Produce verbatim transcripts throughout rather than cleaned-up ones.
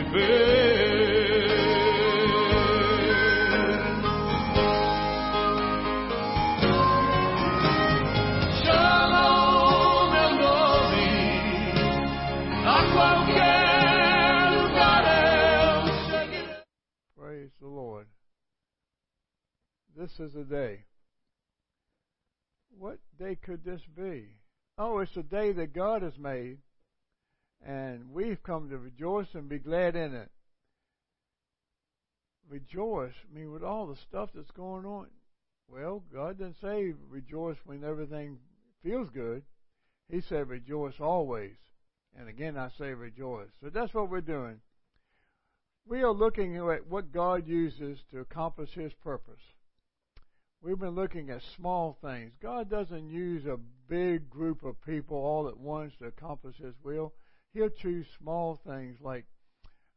Praise the Lord. This is a day. What day could this be? Oh, it's a day that God has made, and we've come to rejoice and be glad in it. Rejoice, I mean, with all the stuff that's going on. Well, God didn't say rejoice when everything feels good. He said rejoice always. And again, I say rejoice. So that's what we're doing. We are looking at what God uses to accomplish His purpose. We've been looking at small things. God doesn't use a big group of people all at once to accomplish His will. He'll choose small things like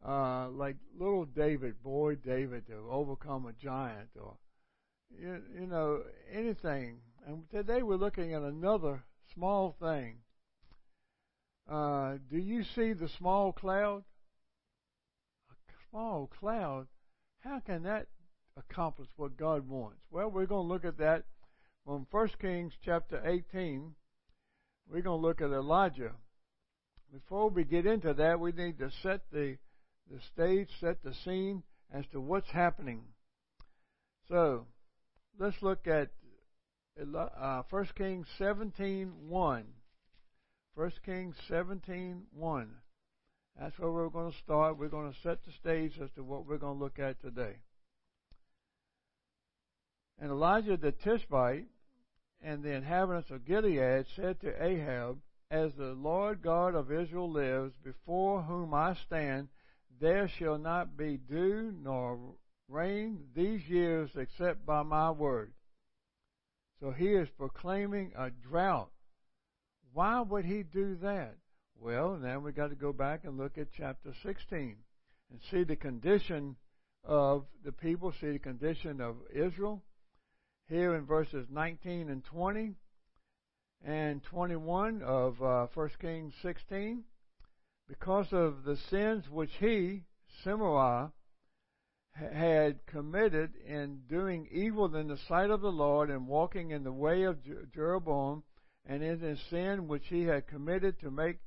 uh, like little David, boy David, to overcome a giant, or you, you know, anything. And today we're looking at another small thing. Uh, do you see the small cloud? A small cloud? How can that accomplish what God wants? Well, we're going to look at that from First Kings chapter eighteen. We're going to look at Elijah. Before we get into that, we need to set the, the stage, set the scene as to what's happening. So, let's look at uh, First Kings seventeen one. First Kings seventeen one. That's where we're going to start. We're going to set the stage as to what we're going to look at today. And Elijah the Tishbite and the inhabitants of Gilead said to Ahab, "As the Lord God of Israel lives, before whom I stand, there shall not be dew nor rain these years except by my word." So he is proclaiming a drought. Why would he do that? Well, now we've got to go back and look at chapter sixteen and see the condition of the people, see the condition of Israel. Here in verses nineteen and twenty and twenty-one of uh, First Kings sixteen, because of the sins which he, Zimri, had committed in doing evil in the sight of the Lord and walking in the way of Jer- Jeroboam, and in his sin which he had committed to make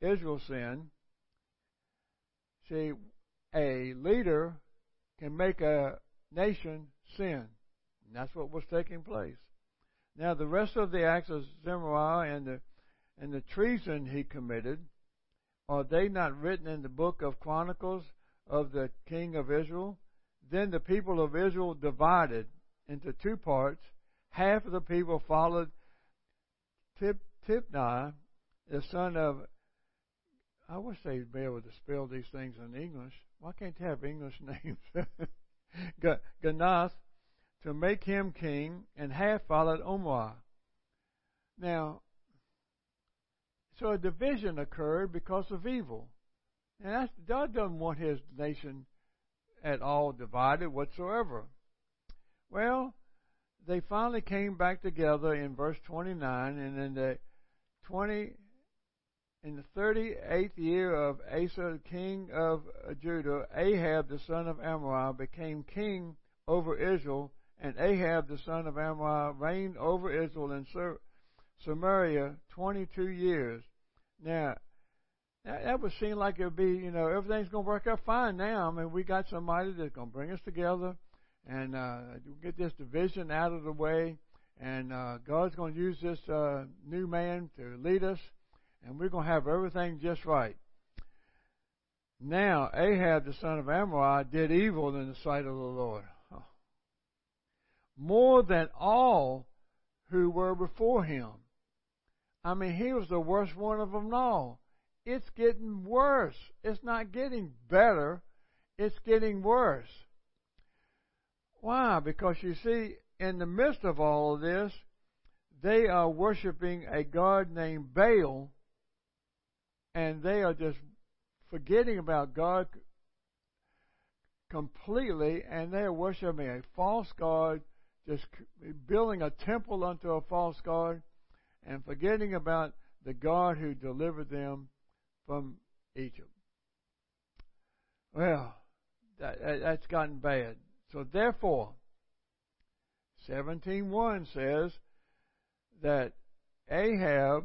Israel sin. See, a leader can make a nation sin. And that's what was taking place. Now, the rest of the acts of Zimri and the, and the treason he committed, are they not written in the book of Chronicles of the king of Israel? Then the people of Israel divided into two parts. Half of the people followed Tibni, the son of... I wish they'd be able to spell these things in English. Why can't they have English names? Ganash, to make him king, and half followed Omri. Now, so a division occurred because of evil. And that's, God doesn't want His nation at all divided whatsoever. Well, they finally came back together in verse twenty-nine, and in the twenty, in the thirty-eighth year of Asa, king of Judah, Ahab the son of Omri became king over Israel, and Ahab the son of Omri reigned over Israel in Samaria twenty-two years. Now, that, that would seem like it would be, you know, everything's going to work out fine now. I mean, we got somebody that's going to bring us together, and uh, get this division out of the way, and uh, God's going to use this uh, new man to lead us, and we're going to have everything just right. Now, Ahab the son of Omri did evil in the sight of the Lord, oh. more than all who were before him. I mean, he was the worst one of them all. It's getting worse. It's not getting better. It's getting worse. Why? Because you see, in the midst of all of this, they are worshiping a god named Baal, and they are just forgetting about God completely, and they are worshiping a false god, just building a temple unto a false god, and forgetting about the God who delivered them from Egypt. Well, that, that, that's gotten bad. So therefore, seventeen one says that Ahab,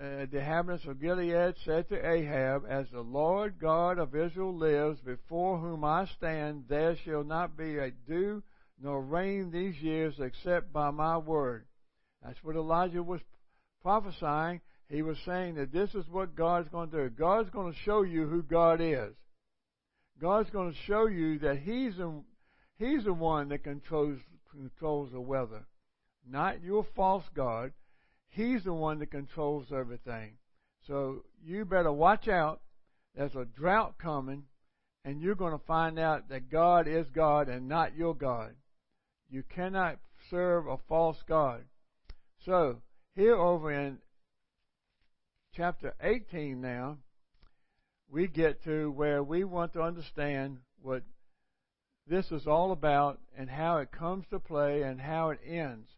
uh, the inhabitants of Gilead, said to Ahab, "As the Lord God of Israel lives, before whom I stand, there shall not be a dew nor rain these years except by my word." That's what Elijah was prophesying. He was saying that this is what God's going to do. God's going to show you who God is. God's going to show you that He's the, he's the one that controls controls the weather, not your false god. He's the one that controls everything. So you better watch out. There's a drought coming, and you're going to find out that God is God and not your god. You cannot serve a false god. So here over in chapter eighteen now, we get to where we want to understand what this is all about and how it comes to play and how it ends.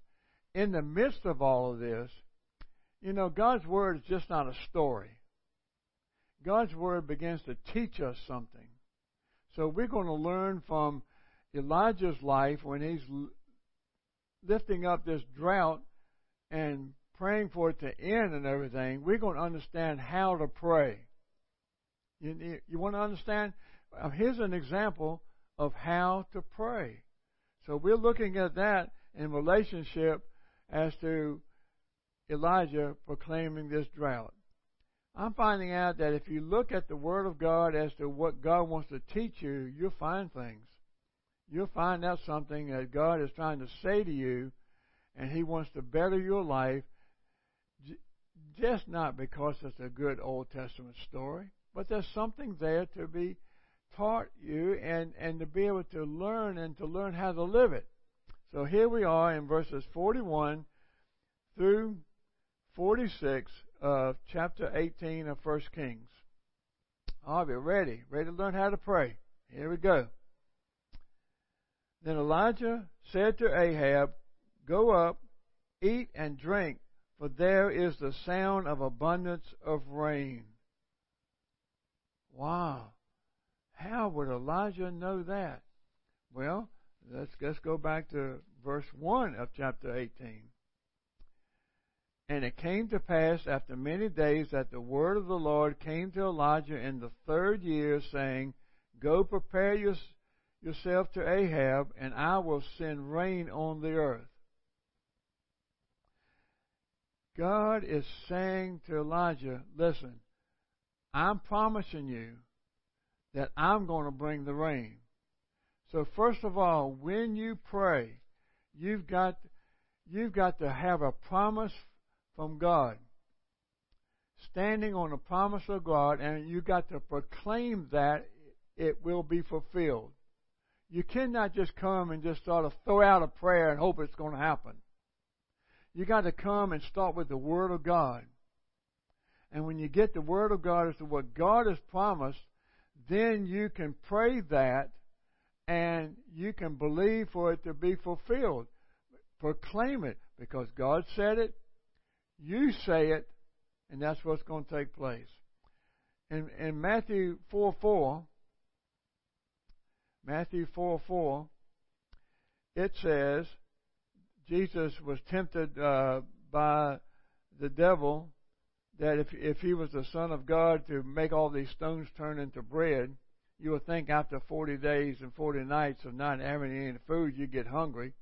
In the midst of all of this, you know, God's Word is just not a story. God's Word begins to teach us something. So we're going to learn from Elijah's life when he's lifting up this drought and praying for it to end and everything. We're going to understand how to pray. You, you want to understand? Here's an example of how to pray. So we're looking at that in relationship as to Elijah proclaiming this drought. I'm finding out that if you look at the Word of God as to what God wants to teach you, you'll find things. You'll find out something that God is trying to say to you, and He wants to better your life, just not because it's a good Old Testament story, but there's something there to be taught you and, and to be able to learn and to learn how to live it. So here we are in verses forty-one through forty-six of chapter eighteen of First Kings. Are you ready? Ready to learn how to pray? Here we go. Then Elijah said to Ahab, "Go up, eat and drink, for there is the sound of abundance of rain." Wow. How would Elijah know that? Well, let's, let's go back to verse one of chapter eighteen. "And it came to pass after many days that the word of the Lord came to Elijah in the third year, saying, Go prepare your, yourself to Ahab, and I will send rain on the earth." God is saying to Elijah, listen, I'm promising you that I'm going to bring the rain. So first of all, when you pray, you've got, you've got to have a promise from God. Standing on the promise of God, and you've got to proclaim that it will be fulfilled. You cannot just come and just sort of throw out a prayer and hope it's going to happen. You got to come and start with the Word of God. And when you get the Word of God as to what God has promised, then you can pray that and you can believe for it to be fulfilled. Proclaim it because God said it, you say it, and that's what's going to take place. In, in Matthew four four, Matthew four four, it says, Jesus was tempted uh, by the devil that if if he was the Son of God to make all these stones turn into bread. You would think after forty days and forty nights of not having any food, you get hungry.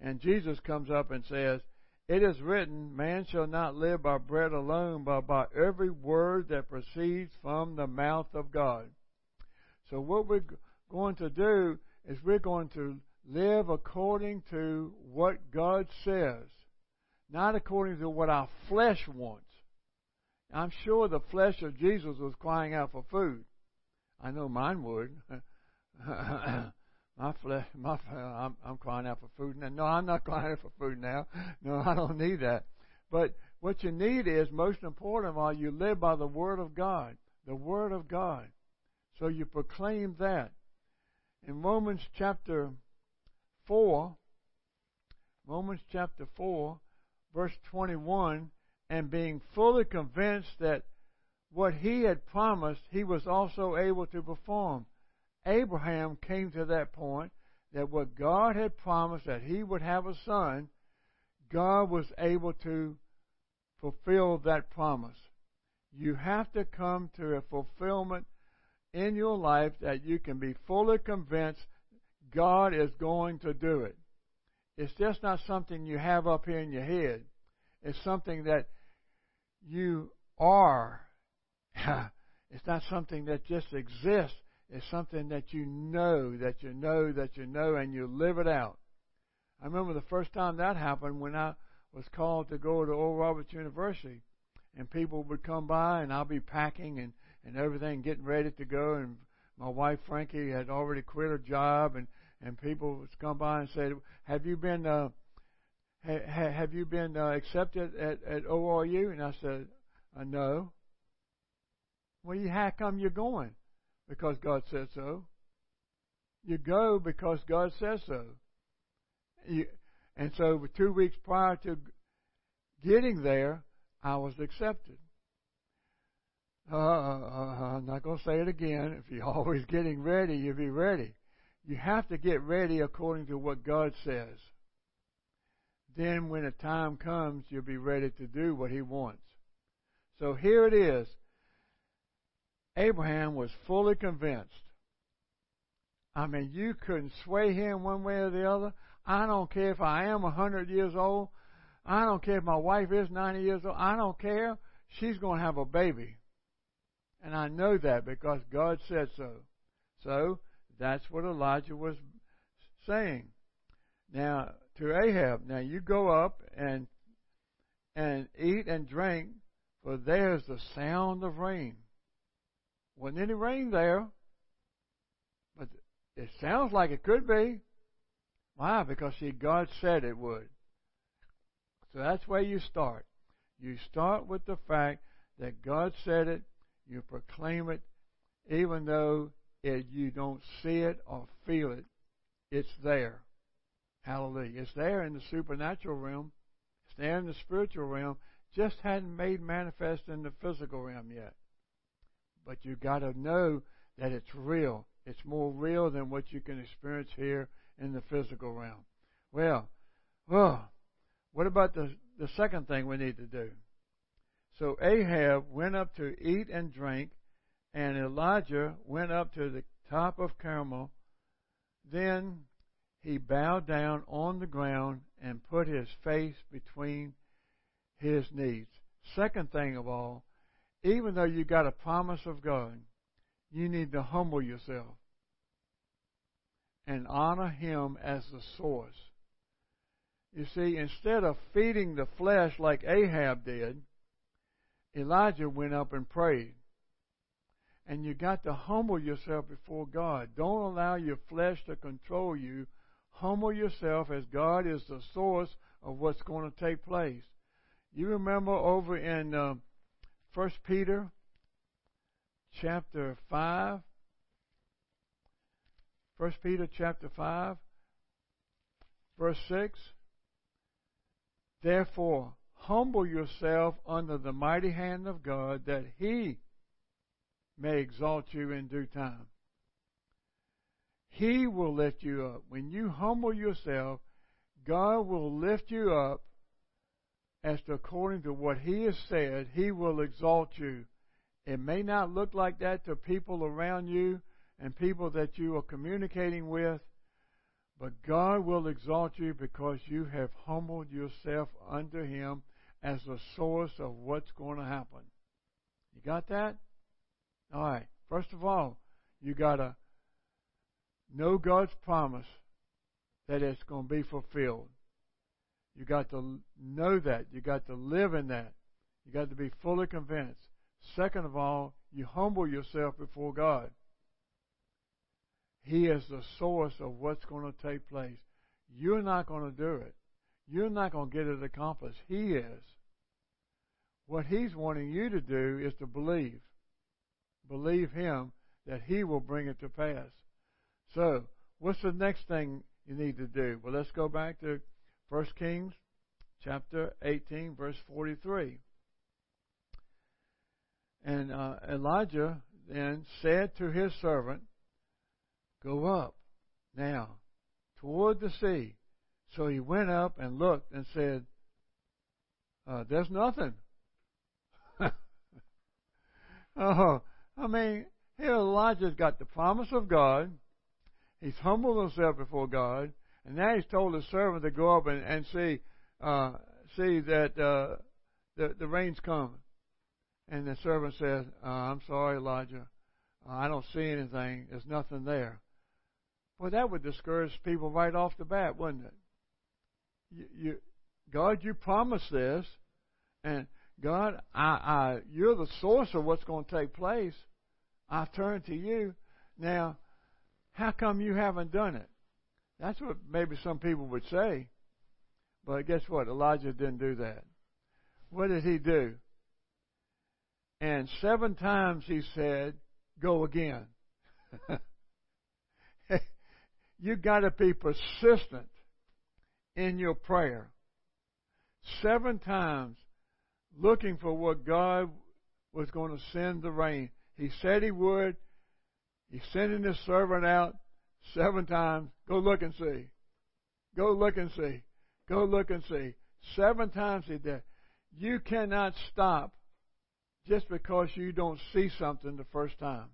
And Jesus comes up and says, "It is written, man shall not live by bread alone, but by every word that proceeds from the mouth of God." So what we're going to do is we're going to live according to what God says, not according to what our flesh wants. I'm sure the flesh of Jesus was crying out for food. I know mine would. my flesh, my, I'm, I'm crying out for food now. No, I'm not crying out for food now. No, I don't need that. But what you need is, most important of all, you live by the Word of God. The Word of God. So you proclaim that. In Romans chapter four, Romans chapter four, verse twenty-one, "And being fully convinced that what he had promised, he was also able to perform. Abraham came to that point that what God had promised, that he would have a son, God was able to fulfill that promise. You have to come to a fulfillment in your life that you can be fully convinced God is going to do it. It's just not something you have up here in your head. It's something that you are. It's not something that just exists. It's something that you know, that you know, that you know, and you live it out. I remember the first time that happened when I was called to go to Oral Roberts University, and people would come by, and I'll be packing and, and everything, getting ready to go, and my wife Frankie had already quit her job, and, and people would come by and say, have you been uh, ha, have you been uh, accepted at, at O R U? And I said, uh, no. Well, you, how come you're going? Because God said so. You go because God says so. You, and so two weeks prior to getting there, I was accepted. Uh, I'm not going to say it again. If you're always getting ready, you'll be ready. You have to get ready according to what God says. Then when the time comes, you'll be ready to do what he wants. So here it is. Abraham was fully convinced. I mean, you couldn't sway him one way or the other. I don't care if I am one hundred years old. I don't care if my wife is ninety years old. I don't care. She's going to have a baby. And I know that because God said so. So that's what Elijah was saying. Now, to Ahab, now you go up and and eat and drink, for there's the sound of rain. Wasn't any rain there, but it sounds like it could be. Why? Because, see, God said it would. So that's where you start. You start with the fact that God said it, you proclaim it, even though it, you don't see it or feel it, it's there. Hallelujah. It's there in the supernatural realm. It's there in the spiritual realm. Just hadn't made manifest in the physical realm yet. But you got to know that it's real. It's more real than what you can experience here in the physical realm. Well, well what about the, the second thing we need to do? So Ahab went up to eat and drink, and Elijah went up to the top of Carmel. Then he bowed down on the ground and put his face between his knees. Second thing of all, even though you got a promise of God, you need to humble yourself and honor him as the source. You see, instead of feeding the flesh like Ahab did, Elijah went up and prayed. And you got to humble yourself before God. Don't allow your flesh to control you. Humble yourself as God is the source of what's going to take place. You remember over in Uh, First Peter chapter five. First Peter chapter five, verse six. Therefore, humble yourself under the mighty hand of God, that he may exalt you in due time. He will lift you up. When you humble yourself, God will lift you up. As to according to what he has said, he will exalt you. It may not look like that to people around you and people that you are communicating with, but God will exalt you because you have humbled yourself under him as the source of what's going to happen. You got that? All right. First of all, you got to know God's promise that it's going to be fulfilled. You got to know that. You got to live in that. You got to be fully convinced. Second of all, you humble yourself before God. He is the source of what's going to take place. You're not going to do it. You're not going to get it accomplished. He is. What he's wanting you to do is to believe. Believe him that he will bring it to pass. So, what's the next thing you need to do? Well, let's go back to First Kings chapter eighteen, verse forty-three. And uh, Elijah then said to his servant, "Go up now toward the sea." So he went up and looked and said, uh, "There's nothing." Oh, I mean, here Elijah's got the promise of God. He's humbled himself before God, and now he's told his servant to go up and, and see uh, see that uh, the the rain's coming. And the servant says, uh, "I'm sorry, Elijah, uh, I don't see anything. There's nothing there." Well, that would discourage people right off the bat, wouldn't it? You, you God, you promised this, and God, I, I, you're the source of what's going to take place. I turn to you now. How come you haven't done it? That's what maybe some people would say. But guess what? Elijah didn't do that. What did he do? And seven times he said, "Go again." You got to be persistent in your prayer. Seven times looking for what God was going to send the rain. He said he would. He's sending his servant out seven times. Go look and see. Go look and see. Go look and see. Seven times he did. You cannot stop just because you don't see something the first time.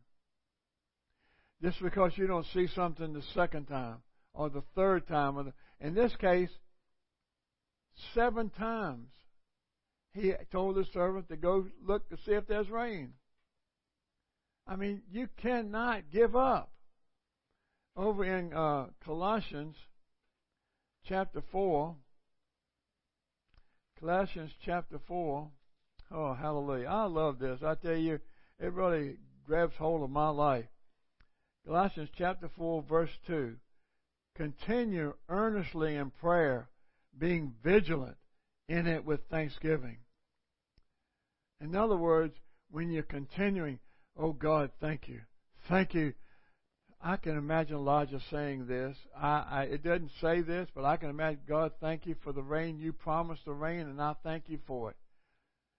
Just because you don't see something the second time or the third time. Or the, in this case, seven times he told his servant to go look to see if there's rain. I mean, you cannot give up. Over in uh, Colossians chapter four, Colossians chapter four, oh, hallelujah. I love this. I tell you, it really grabs hold of my life. Colossians chapter four, verse two. Continue earnestly in prayer, being vigilant in it with thanksgiving. In other words, when you're continuing, "Oh, God, thank you. Thank you." I can imagine Elijah saying this. I, I It doesn't say this, but I can imagine, "God, thank you for the rain. You promised the rain, and I thank you for it."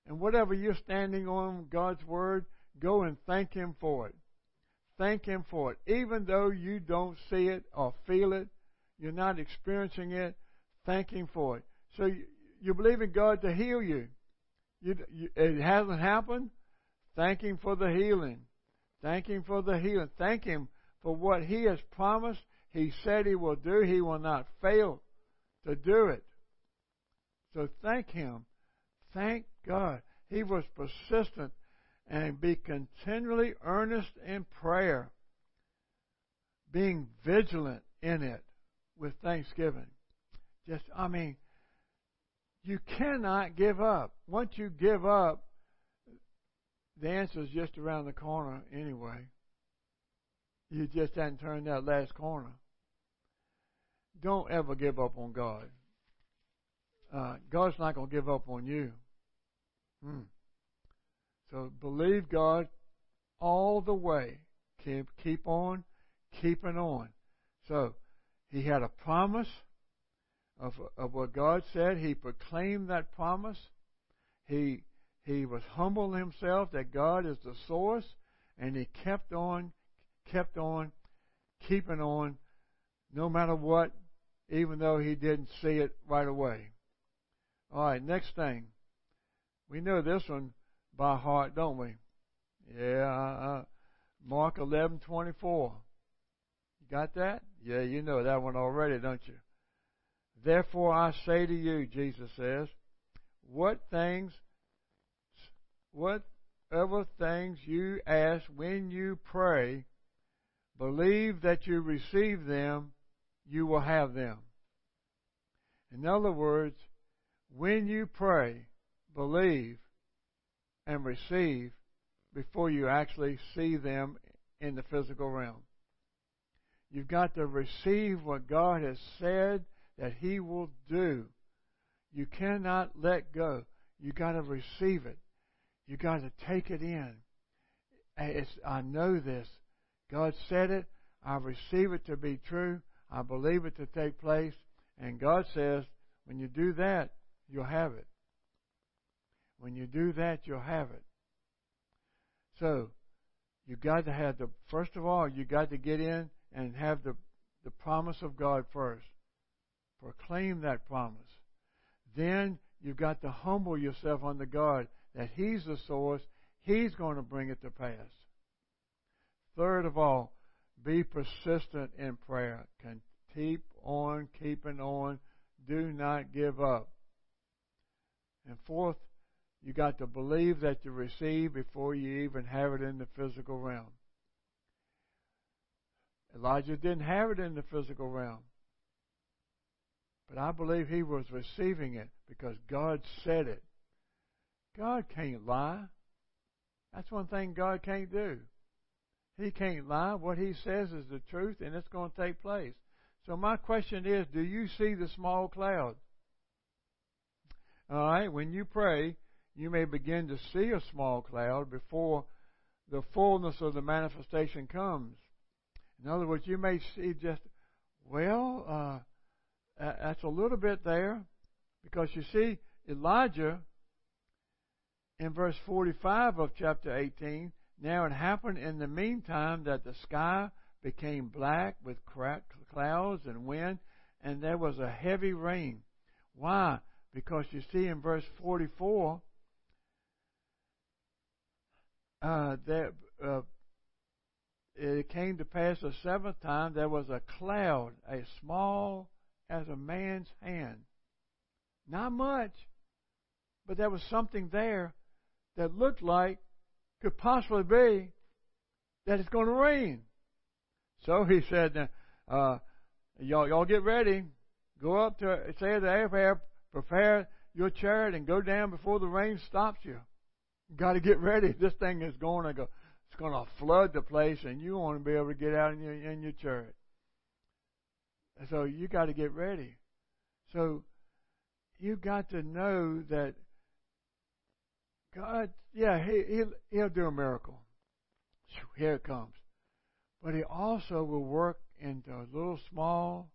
And whatever you're standing on God's word, go and thank him for it. Thank him for it. Even though you don't see it or feel it, you're not experiencing it, thank him for it. So you, you believe in God to heal you. you, you it hasn't happened. Thank him for the healing. Thank him for the healing. Thank him for what he has promised. He said he will do. He will not fail to do it. So thank him. Thank God. He was persistent and be continually earnest in prayer, being vigilant in it with thanksgiving. Just, I mean, you cannot give up. Once you give up, the answer is just around the corner anyway. You just hadn't turned that last corner. Don't ever give up on God. Uh, God's not going to give up on you. Hmm. So believe God all the way. Keep, keep on keeping on. So he had a promise of, of what God said. He proclaimed that promise. He He was humble himself that God is the source, and he kept on, kept on, keeping on, no matter what, even though he didn't see it right away. All right, next thing. We know this one by heart, don't we? Yeah, uh, Mark eleven twenty four. You got that? Yeah, you know that one already, don't you? "Therefore I say to you," Jesus says, "what things... whatever things you ask when you pray, believe that you receive them, you will have them." In other words, when you pray, believe and receive before you actually see them in the physical realm. You've got to receive what God has said that he will do. You cannot let go. You've got to receive it. You got to take it in. It's, I know this. God said it. I receive it to be true. I believe it to take place. And God says, when you do that, you'll have it. When you do that, you'll have it. So you got to have the, first of all, you got to get in and have the, the promise of God first. Proclaim that promise. Then you've got to humble yourself unto God that He's the source. He's going to bring it to pass. Third of all, be persistent in prayer. Can keep on keeping on. Do not give up. And fourth, you got to believe that you receive before you even have it in the physical realm. Elijah didn't have it in the physical realm. But I believe he was receiving it because God said it. God can't lie. That's one thing God can't do. He can't lie. What He says is the truth, and it's going to take place. So my question is, do you see the small cloud? All right, when you pray, you may begin to see a small cloud before the fullness of the manifestation comes. In other words, you may see just, well, uh, that's a little bit there. Because you see, Elijah, in verse forty-five of chapter eighteen, now it happened in the meantime that the sky became black with clouds and wind, and there was a heavy rain. Why? Because you see in verse forty-four, uh, there, uh, it came to pass the seventh time there was a cloud, as small as a man's hand. Not much, but there was something there that looked like could possibly be that it's going to rain. So he said, uh, y'all, y'all get ready. Go up to, say to Ahab, prepare your chariot and go down before the rain stops you. You got to get ready. This thing is going to go. It's going to flood the place, and you want to be able to get out in your, in your chariot. So you got to get ready. So you got to know that God, yeah, he, he, He'll do a miracle. Here it comes. But He also will work into a little small,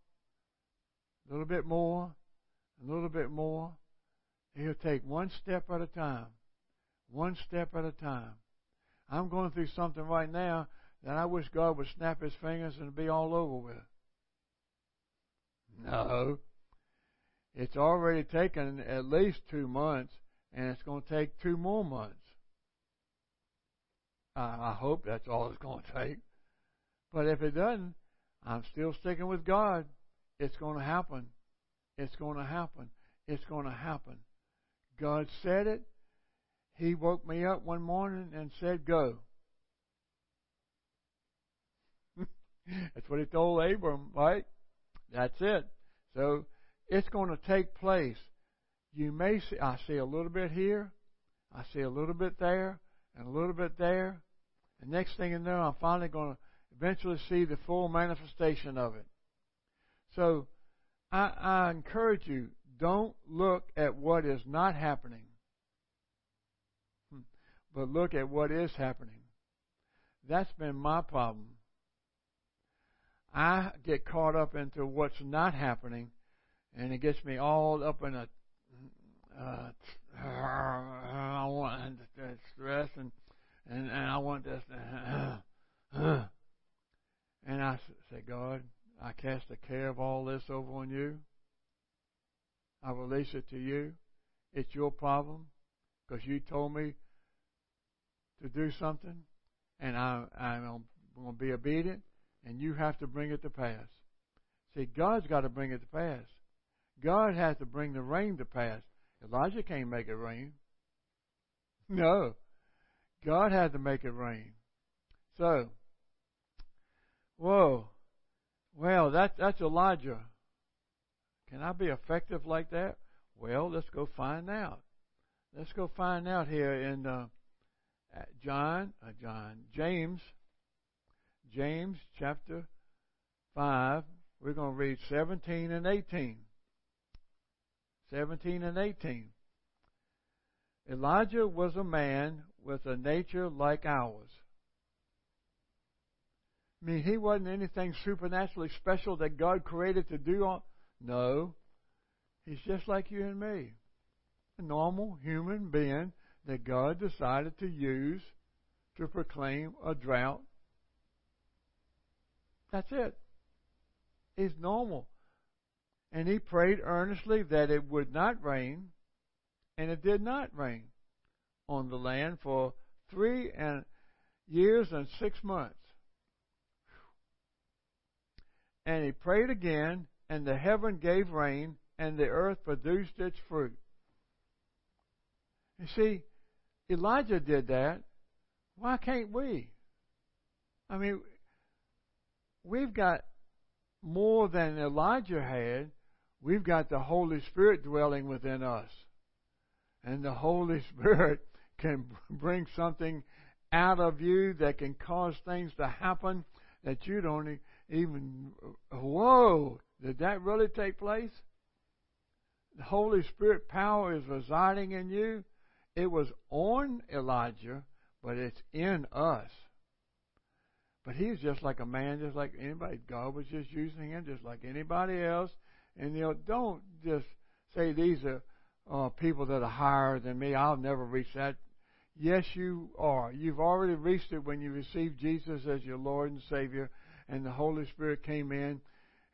a little bit more, a little bit more. He'll take one step at a time. One step at a time. I'm going through something right now that I wish God would snap His fingers and be all over with. No. It's already taken at least two months, and it's going to take two more months. I, I hope that's all it's going to take. But if it doesn't, I'm still sticking with God. It's going to happen. It's going to happen. It's going to happen. God said it. He woke me up one morning and said, go. That's what He told Abram, right? That's it. So it's going to take place. You may see, I see a little bit here. I see a little bit there and a little bit there. The next thing you know, I'm finally going to eventually see the full manifestation of it. So I, I encourage you, don't look at what is not happening, but look at what is happening. That's been my problem. I get caught up into what's not happening, and it gets me all up in a uh, I want that stress, and, and and I want this. Uh, And I say, God, I cast the care of all this over on You. I release it to You. It's Your problem because You told me to do something, and I, I'm going to be obedient, and You have to bring it to pass. See, God's got to bring it to pass. God has to bring the rain to pass. Elijah can't make it rain. No. God had to make it rain. So, whoa. Well, that, that's Elijah. Can I be effective like that? Well, let's go find out. Let's go find out here in uh, John, uh, John, James, James chapter five. We're going to read seventeen and eighteen. seventeen and eighteen. Elijah was a man with a nature like ours. I mean, he wasn't anything supernaturally special that God created to do. On. No. He's just like you and me. A normal human being that God decided to use to proclaim a drought. That's it. It's normal. And he prayed earnestly that it would not rain, and it did not rain on the land for three and years and six months. And he prayed again, and the heaven gave rain, and the earth produced its fruit. You see, Elijah did that. Why can't we? I mean, we've got more than Elijah had. We've got the Holy Spirit dwelling within us. And the Holy Spirit can bring something out of you that can cause things to happen that you don't even... Whoa! Did that really take place? The Holy Spirit power is residing in you. It was on Elijah, but it's in us. But he's just like a man, just like anybody. God was just using him, just like anybody else. And you know, don't just say these are uh, people that are higher than me. I'll never reach that. Yes, you are. You've already reached it when you received Jesus as your Lord and Savior, and the Holy Spirit came in,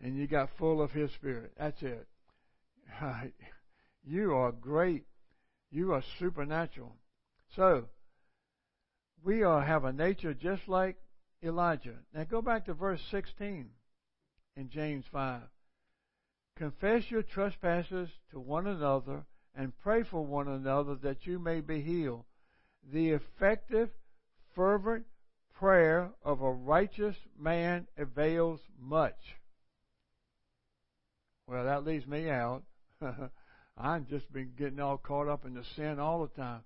and you got full of His Spirit. That's it. You are great. You are supernatural. So, we are, have a nature just like Elijah. Now go back to verse sixteen in James five. Confess your trespasses to one another and pray for one another that you may be healed. The effective, fervent prayer of a righteous man avails much. Well, that leaves me out. I've just been getting all caught up in the sin all the time.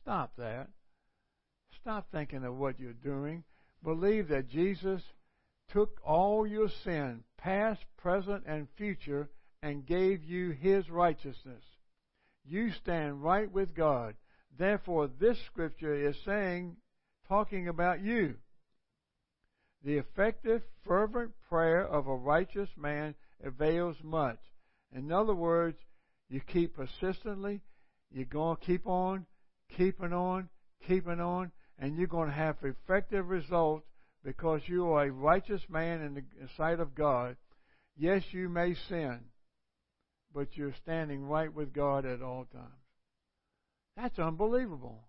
Stop that. Stop thinking of what you're doing. Believe that Jesus took all your sin, past, present, and future, and gave you His righteousness. You stand right with God. Therefore, this scripture is saying, talking about you. The effective, fervent prayer of a righteous man avails much. In other words, you keep persistently, you're going to keep on, keeping on, keeping on, and you're going to have effective results because you are a righteous man in the sight of God. Yes, you may sin, but you're standing right with God at all times. That's unbelievable.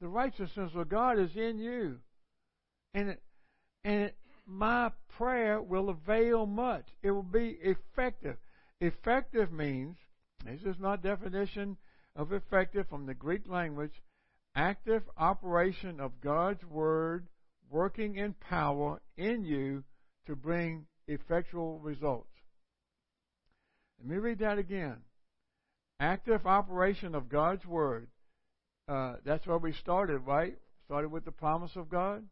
The righteousness of God is in you. And it, and it, my prayer will avail much. It will be effective. Effective means, this is my definition of effective from the Greek language, active operation of God's Word working in power in you to bring effectual results. Let me read that again. Active operation of God's Word. Uh, that's where we started, right? Started with the promise of God.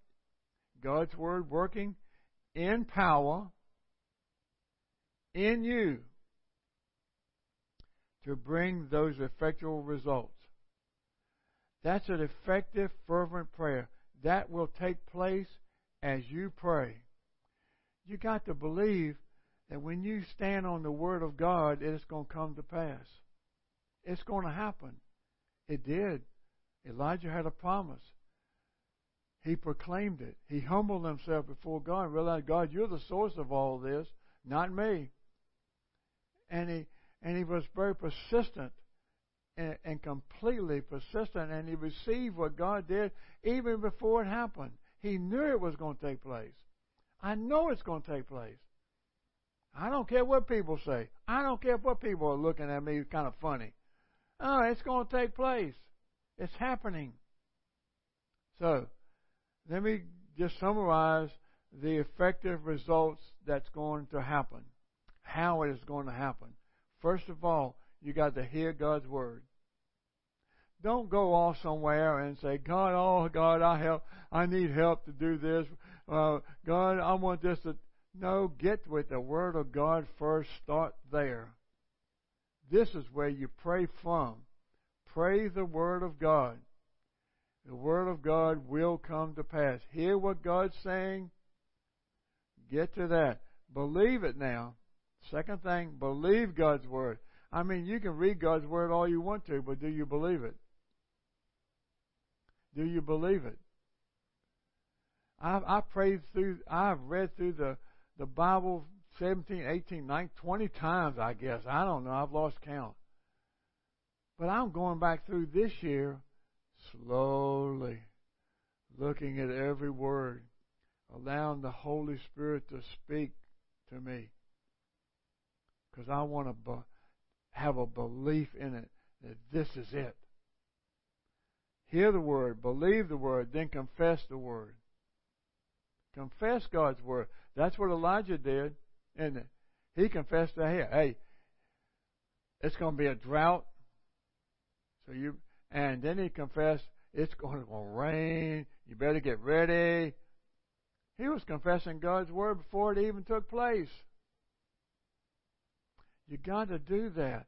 God's Word working in power in you to bring those effectual results. That's an effective, fervent prayer. That will take place as you pray. You got to believe that when you stand on the Word of God, it's going to come to pass. It's going to happen. It did. Elijah had a promise. He proclaimed it. He humbled himself before God and realized, God, you're the source of all this, not me. And he and he was very persistent. And, and completely persistent, and he received what God did even before it happened. He knew it was going to take place. I know it's going to take place. I don't care what people say. I don't care what people are looking at me kind of funny. Oh, it's going to take place. It's happening. So, let me just summarize the effective results that's going to happen. How it is going to happen. First of all, you got to hear God's Word. Don't go off somewhere and say, God, oh, God, I help. I need help to do this. Uh, God, I want this to... No, get with the Word of God first. Start there. This is where you pray from. Pray the Word of God. The Word of God will come to pass. Hear what God's saying. Get to that. Believe it now. Second thing, believe God's Word. I mean, you can read God's Word all you want to, but do you believe it? Do you believe it? I've, I prayed through, I've read through the, the Bible seventeen, eighteen, nineteen, twenty times, I guess. I don't know. I've lost count. But I'm going back through this year slowly, looking at every word, allowing the Holy Spirit to speak to me. Because I want to be, have a belief in it that this is it. Hear the Word, believe the Word, then confess the Word. Confess God's Word. That's what Elijah did, isn't it? He confessed to Ahab, hey, it's going to be a drought. So you, and then he confessed, it's going to rain. You better get ready. He was confessing God's Word before it even took place. You got to do that.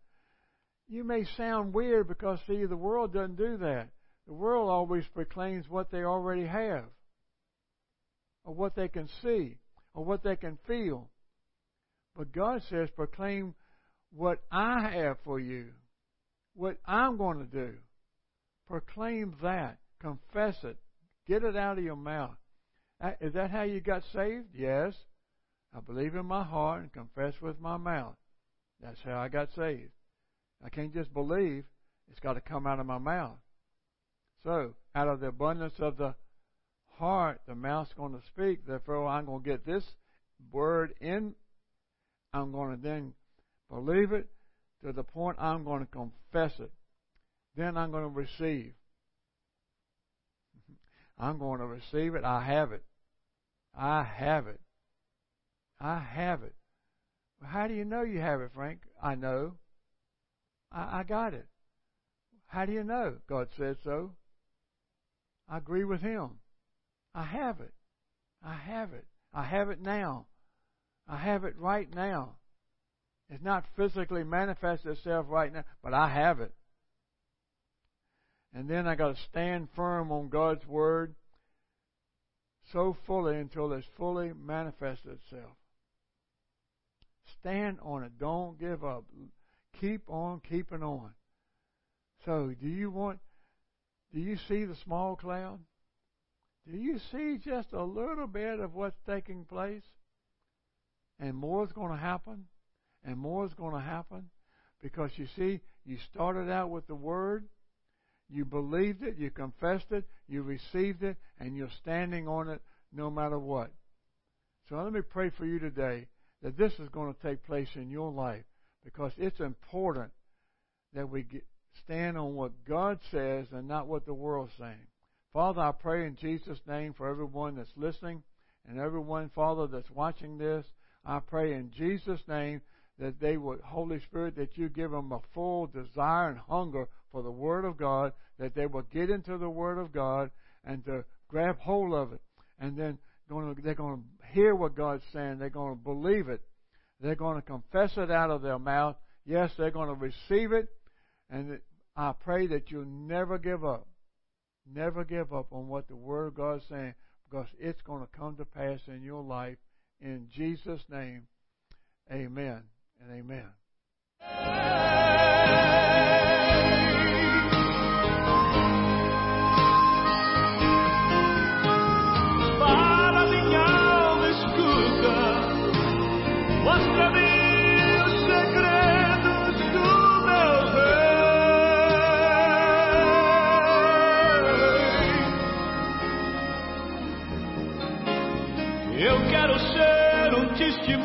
You may sound weird because, see, the world doesn't do that. The world always proclaims what they already have, or what they can see, or what they can feel. But God says, proclaim what I have for you, what I'm going to do. Proclaim that. Confess it. Get it out of your mouth. Is that how you got saved? Yes. I believe in my heart and confess with my mouth. That's how I got saved. I can't just believe. It's got to come out of my mouth. So, out of the abundance of the heart, the mouth's going to speak. Therefore, I'm going to get this word in. I'm going to then believe it to the point I'm going to confess it. Then I'm going to receive. I'm going to receive it. I have it. I have it. I have it. Well, how do you know you have it, Frank? I know. I, I got it. How do you know? God said so. I agree with Him. I have it. I have it. I have it now. I have it right now. It's not physically manifest itself right now, but I have it. And then I got to stand firm on God's Word so fully until it's fully manifested itself. Stand on it. Don't give up. Keep on keeping on. So, do you want, do you see the small cloud? Do you see just a little bit of what's taking place? And more is going to happen. And more is going to happen. Because you see, you started out with the Word. You believed it, you confessed it, you received it, and you're standing on it no matter what. So let me pray for you today that this is going to take place in your life, because it's important that we get, stand on what God says and not what the world's saying. Father, I pray in Jesus' name for everyone that's listening and everyone, Father, that's watching this. I pray in Jesus' name that they would, Holy Spirit, that you give them a full desire and hunger for the Word of God, that they will get into the Word of God and to grab hold of it. And then going to, they're going to hear what God's saying. They're going to believe it. They're going to confess it out of their mouth. Yes, they're going to receive it. And I pray that you'll never give up. Never give up on what the Word of God is saying, because it's going to come to pass in your life. In Jesus' name, amen and amen. Eu quero ser um testemunho.